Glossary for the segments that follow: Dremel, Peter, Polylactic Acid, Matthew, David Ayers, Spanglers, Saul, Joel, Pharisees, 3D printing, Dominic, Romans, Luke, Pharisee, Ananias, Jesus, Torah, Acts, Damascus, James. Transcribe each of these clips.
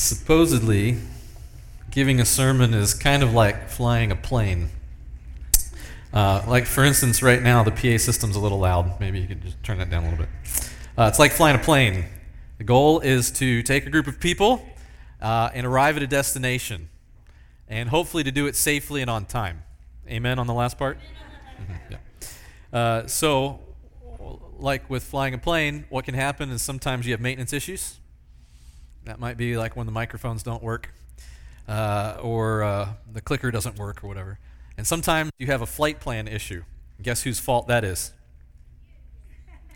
supposedly giving a sermon is kind of like flying a plane. Like, for instance, right now the PA system's a little loud. Maybe you could just turn that down a little bit. It's like flying a plane. The goal is to take a group of people and arrive at a destination, and hopefully to do it safely and on time. Amen on the last part? Mm-hmm, yeah. So, like with flying a plane, what can happen is sometimes you have maintenance issues. That might be like when the microphones don't work or the clicker doesn't work or whatever. And sometimes you have a flight plan issue. Guess whose fault that is?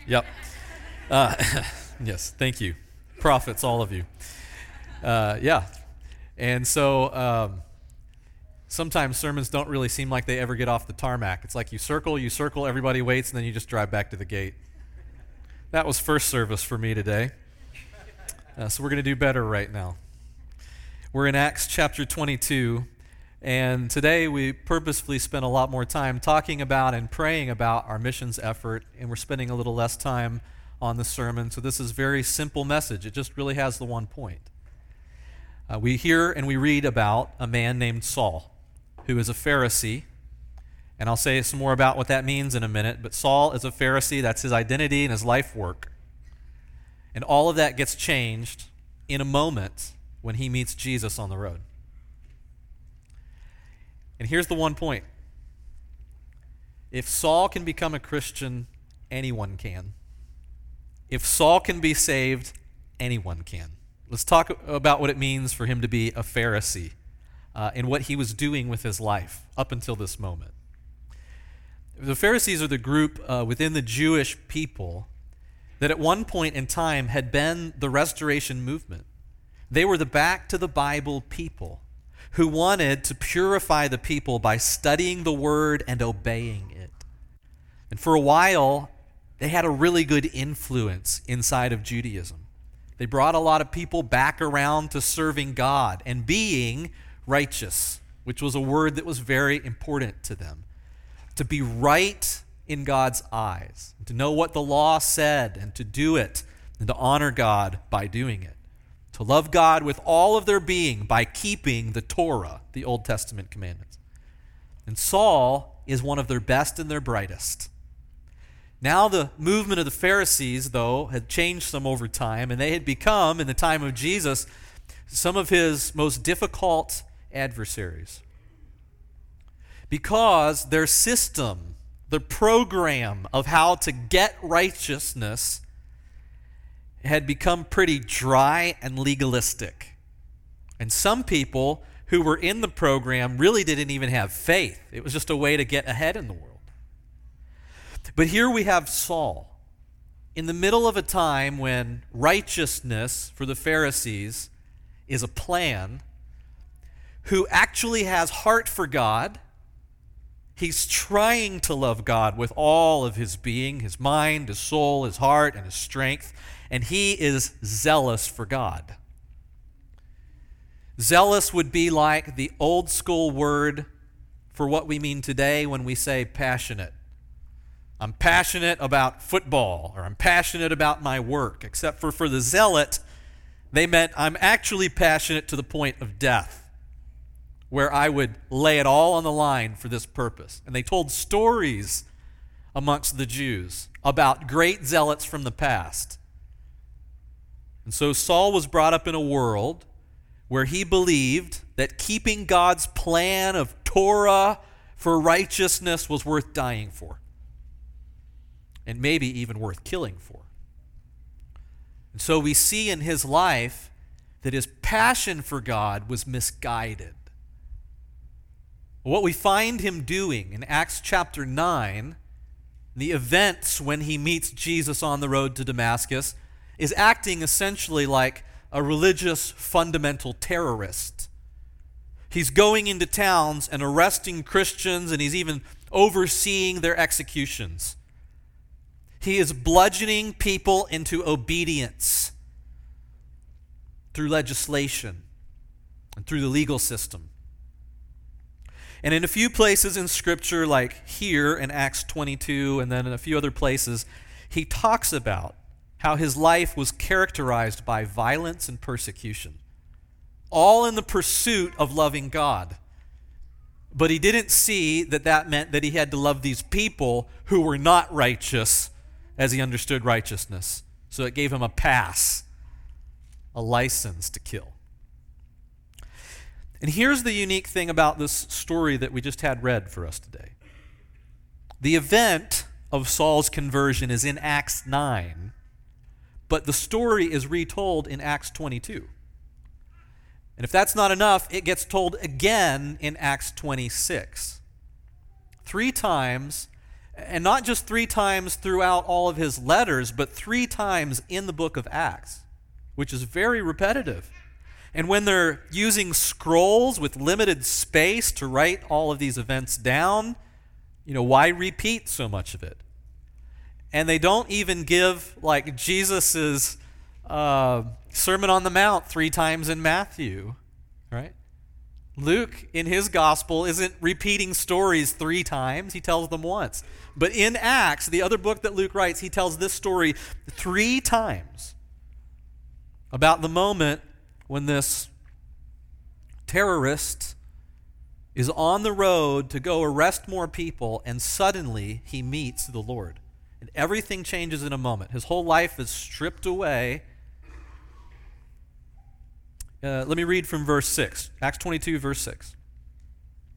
Yep. Yes, thank you. Prophets, all of you. Yeah. And so sometimes sermons don't really seem like they ever get off the tarmac. It's like you circle, everybody waits, and then you just drive back to the gate. That was first service for me today. So we're going to do better right now. We're in Acts chapter 22, and today we purposefully spent a lot more time talking about and praying about our missions effort, and we're spending a little less time on the sermon. So this is a very simple message. It just really has the one point. We hear and we read about a man named Saul, who is a Pharisee, and I'll say some more about what that means in a minute, but Saul is a Pharisee. That's his identity and his life work. And all of that gets changed in a moment when he meets Jesus on the road. And here's the one point. If Saul can become a Christian, anyone can. If Saul can be saved, anyone can. Let's talk about what it means for him to be a Pharisee and what he was doing with his life up until this moment. The Pharisees are the group within the Jewish people that at one point in time had been the Restoration movement. They were the back-to-the-Bible people who wanted to purify the people by studying the Word and obeying it. And for a while, they had a really good influence inside of Judaism. They brought a lot of people back around to serving God and being righteous, which was a word that was very important to them. To be right in God's eyes, to know what the law said and to do it, and to honor God by doing it. To love God with all of their being by keeping the Torah, the Old Testament commandments. And Saul is one of their best and their brightest. Now the movement of the Pharisees, though, had changed some over time, and they had become, in the time of Jesus, some of his most difficult adversaries. Because their system, the program of how to get righteousness, had become pretty dry and legalistic. And some people who were in the program really didn't even have faith. It was just a way to get ahead in the world. But here we have Saul in the middle of a time when righteousness for the Pharisees is a plan, who actually has heart for God. He's trying to love God with all of his being, his mind, his soul, his heart, and his strength, and he is zealous for God. Zealous would be like the old school word for what we mean today when we say passionate. I'm passionate about football, or I'm passionate about my work. Except for the zealot, they meant I'm actually passionate to the point of death, where I would lay it all on the line for this purpose. And they told stories amongst the Jews about great zealots from the past. And so Saul was brought up in a world where he believed that keeping God's plan of Torah for righteousness was worth dying for. And maybe even worth killing for. And so we see in his life that his passion for God was misguided. What we find him doing in Acts chapter 9, the events when he meets Jesus on the road to Damascus, is acting essentially like a religious fundamental terrorist. He's going into towns and arresting Christians, and he's even overseeing their executions. He is bludgeoning people into obedience through legislation and through the legal system. And in a few places in Scripture, like here in Acts 22 and then in a few other places, he talks about how his life was characterized by violence and persecution. all in the pursuit of loving God. But he didn't see that that meant that he had to love these people who were not righteous as he understood righteousness. So it gave him a pass, a license to kill. And here's the unique thing about this story that we just had read for us today. The event of Saul's conversion is in Acts 9, but the story is retold in Acts 22. And if that's not enough, it gets told again in Acts 26. 3 times, and not just 3 times throughout all of his letters, but 3 times in the book of Acts, which is very repetitive. And when they're using scrolls with limited space to write all of these events down, you know, why repeat so much of it? And they don't even give, like, Jesus's Sermon on the Mount 3 times in Matthew, right? Luke, in his gospel, isn't repeating stories 3 times. He tells them once. But in Acts, the other book that Luke writes, he tells this story 3 times about the moment when this terrorist is on the road to go arrest more people, and suddenly he meets the Lord. And everything changes in a moment. His whole life is stripped away. Let me read from verse 6. Acts 22, verse 6.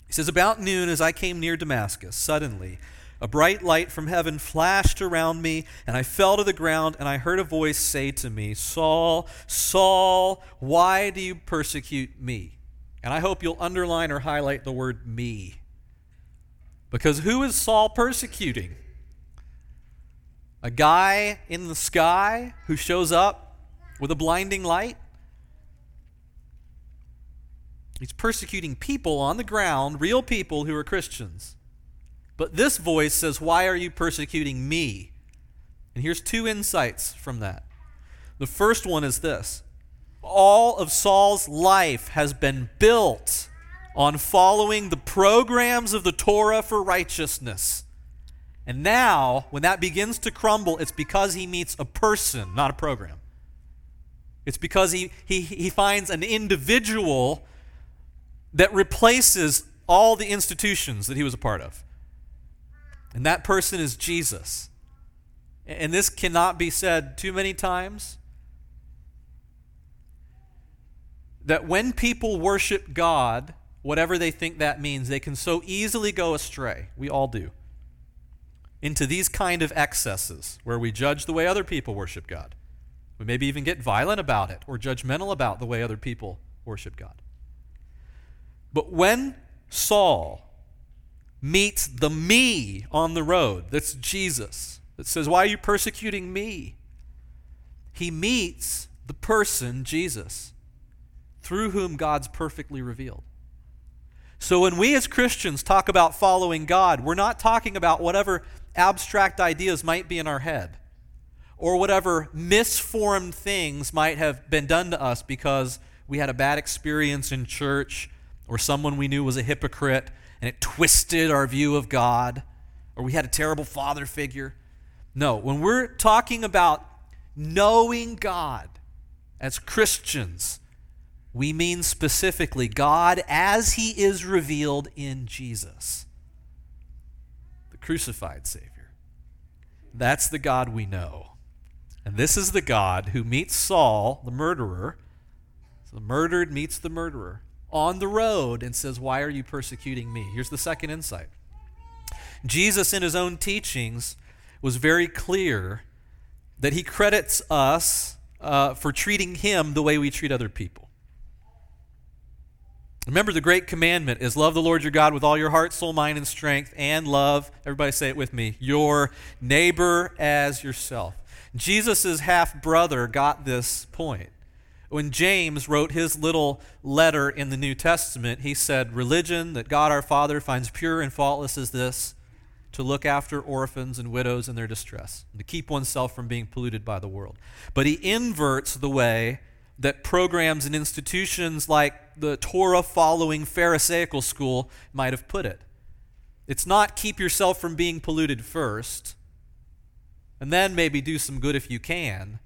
He says, "About noon, as I came near Damascus, suddenly a bright light from heaven flashed around me, and I fell to the ground, and I heard a voice say to me, 'Saul, Saul, why do you persecute me?'" And I hope you'll underline or highlight the word "me." Because who is Saul persecuting? A guy in the sky who shows up with a blinding light? He's persecuting people on the ground, real people who are Christians. But this voice says, "Why are you persecuting me?" And here's 2 insights from that. The first one is this: all of Saul's life has been built on following the programs of the Torah for righteousness. And now, when that begins to crumble, it's because he meets a person, not a program. It's because he finds an individual that replaces all the institutions that he was a part of. And that person is Jesus. And this cannot be said too many times, that when people worship God, whatever they think that means, they can so easily go astray. We all do. Into these kind of excesses where we judge the way other people worship God. We maybe even get violent about it or judgmental about the way other people worship God. But when Saul meets the "me" on the road, that's Jesus, that says, "Why are you persecuting me?" he meets the person, Jesus, through whom God's perfectly revealed. So when we as Christians talk about following God, we're not talking about whatever abstract ideas might be in our head or whatever misformed things might have been done to us because we had a bad experience in church or someone we knew was a hypocrite and it twisted our view of God, or we had a terrible father figure. No, when we're talking about knowing God as Christians, we mean specifically God as he is revealed in Jesus, the crucified Savior. That's the God we know. And this is the God who meets Saul, the murderer. So the murdered meets the murderer on the road and says, "Why are you persecuting me?" Here's the second insight. Jesus, in his own teachings, was very clear that he credits us for treating him the way we treat other people. Remember, the great commandment is love the Lord your God with all your heart, soul, mind, and strength, and love, everybody say it with me, your neighbor as yourself. Jesus' half-brother got this point. When James wrote his little letter in the New Testament, he said, "Religion that God our Father finds pure and faultless is this, to look after orphans and widows in their distress, and to keep oneself from being polluted by the world." But he inverts the way that programs and institutions like the Torah-following Pharisaical school might have put it. It's not keep yourself from being polluted first, and then maybe do some good if you can.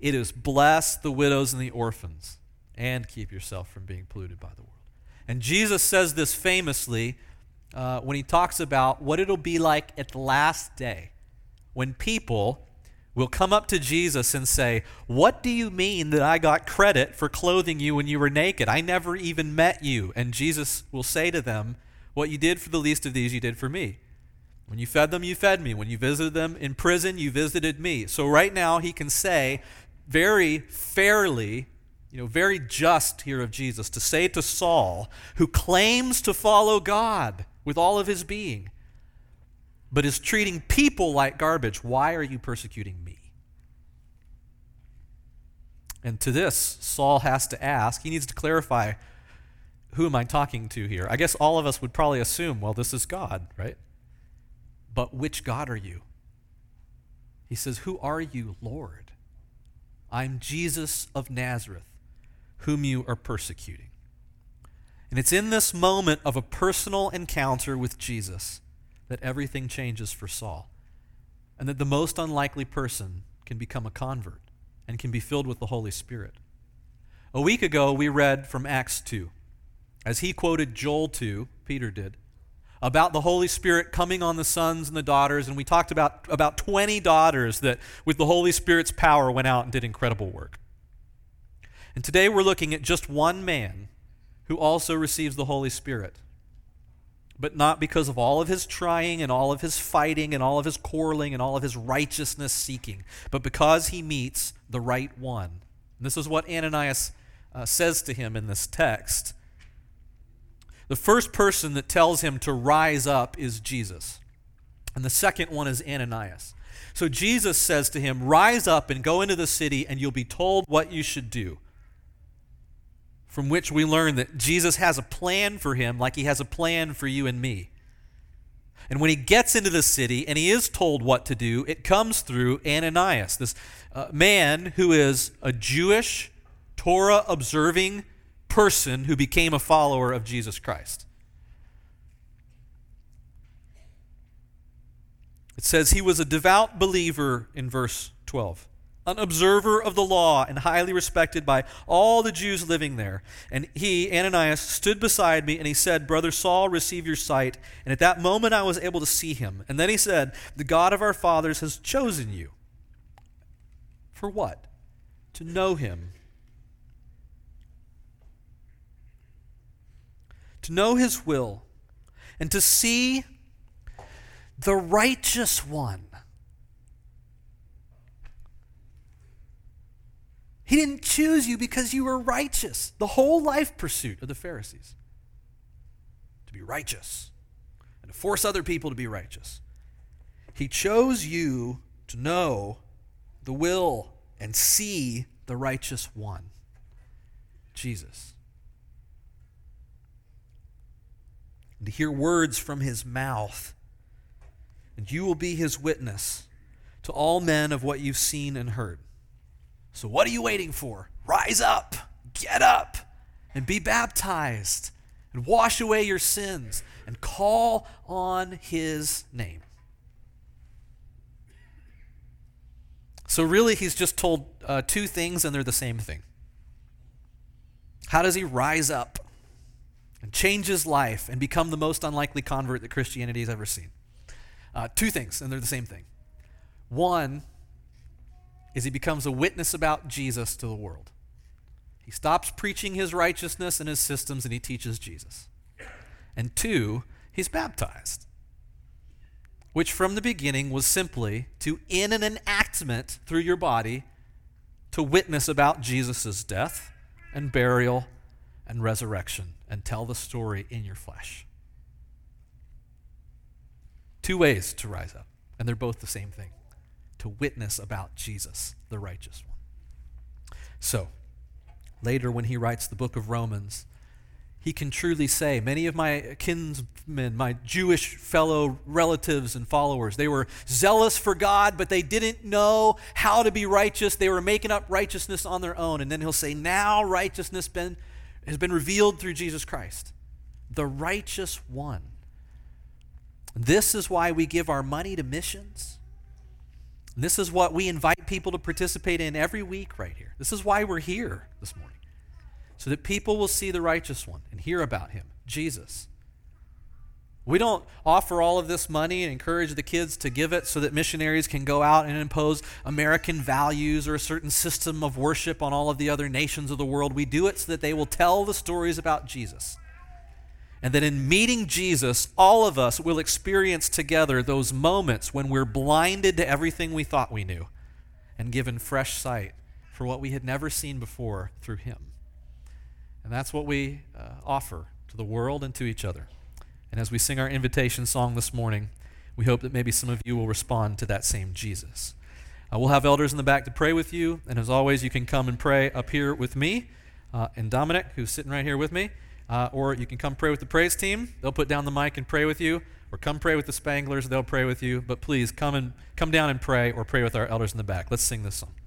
It is bless the widows and the orphans. and keep yourself from being polluted by the world. And Jesus says this famously when he talks about what it'll be like at the last day when people will come up to Jesus and say, "What do you mean that I got credit for clothing you when you were naked? I never even met you." And Jesus will say to them, "What you did for the least of these, you did for me. When you fed them, you fed me. When you visited them in prison, you visited me." So right now he can say very fairly, very just here of Jesus, to say to Saul, who claims to follow God with all of his being, but is treating people like garbage, "Why are you persecuting me?" And to this, Saul has to ask, he needs to clarify, who am I talking to here? I guess all of us would probably assume, well, this is God, right? But which God are you? He says, "Who are you, Lord?" "I'm Jesus of Nazareth, whom you are persecuting." And it's in this moment of a personal encounter with Jesus that everything changes for Saul, and that the most unlikely person can become a convert and can be filled with the Holy Spirit. A week ago, we read from Acts 2, as he quoted Joel 2, Peter did, about the Holy Spirit coming on the sons and the daughters, and we talked about 20 daughters that, with the Holy Spirit's power, went out and did incredible work. And today we're looking at just one man who also receives the Holy Spirit, but not because of all of his trying and all of his fighting and all of his quarreling and all of his righteousness seeking, but because he meets the right one. And this is what Ananias says to him in this text. The first person that tells him to rise up is Jesus. And the second one is Ananias. So Jesus says to him, "Rise up and go into the city, and you'll be told what you should do." From which we learn that Jesus has a plan for him, like he has a plan for you and me. And when he gets into the city and he is told what to do, it comes through Ananias, this man who is a Jewish, Torah-observing person who became a follower of Jesus Christ. It says he was a devout believer in verse 12, an observer of the law and highly respected by all the Jews living there. And he, Ananias, stood beside me and he said, "Brother Saul, receive your sight." And at that moment I was able to see him. And then he said, "The God of our fathers has chosen you." For what? To know him. To know his will, and to see the righteous one. He didn't choose you because you were righteous. The whole life pursuit of the Pharisees, to be righteous and to force other people to be righteous. He chose you to know the will and see the righteous one, Jesus. And to hear words from his mouth. "And you will be his witness to all men of what you've seen and heard. So what are you waiting for? Rise up, get up, and be baptized, and wash away your sins, and call on his name." So really, he's just told two things, and they're the same thing. How does he rise up and change his life and become the most unlikely convert that Christianity has ever seen? Two things, and they're the same thing. One is he becomes a witness about Jesus to the world. He stops preaching his righteousness and his systems, and he teaches Jesus. And two, he's baptized, which from the beginning was simply to, in an enactment through your body, to witness about Jesus' death and burial and resurrection, and tell the story in your flesh. Two ways to rise up, and they're both the same thing: to witness about Jesus, the righteous one. So, later when he writes the book of Romans, he can truly say, "Many of my kinsmen, my Jewish fellow relatives and followers, they were zealous for God, but they didn't know how to be righteous. They were making up righteousness on their own." And then he'll say, "Now righteousness has been revealed through Jesus Christ, the righteous one." This is why we give our money to missions. This is what we invite people to participate in every week right here. This is why we're here this morning. so that people will see the righteous one and hear about him, Jesus. We don't offer all of this money and encourage the kids to give it so that missionaries can go out and impose American values or a certain system of worship on all of the other nations of the world. We do it so that they will tell the stories about Jesus. And that in meeting Jesus, all of us will experience together those moments when we're blinded to everything we thought we knew and given fresh sight for what we had never seen before through him. And that's what we offer to the world and to each other. And as we sing our invitation song this morning, we hope that maybe some of you will respond to that same Jesus. We'll have elders in the back to pray with you. And as always, you can come and pray up here with me and Dominic, who's sitting right here with me. Or you can come pray with the praise team. They'll put down the mic and pray with you. Or come pray with the Spanglers. They'll pray with you. But please, come down and pray or pray with our elders in the back. Let's sing this song.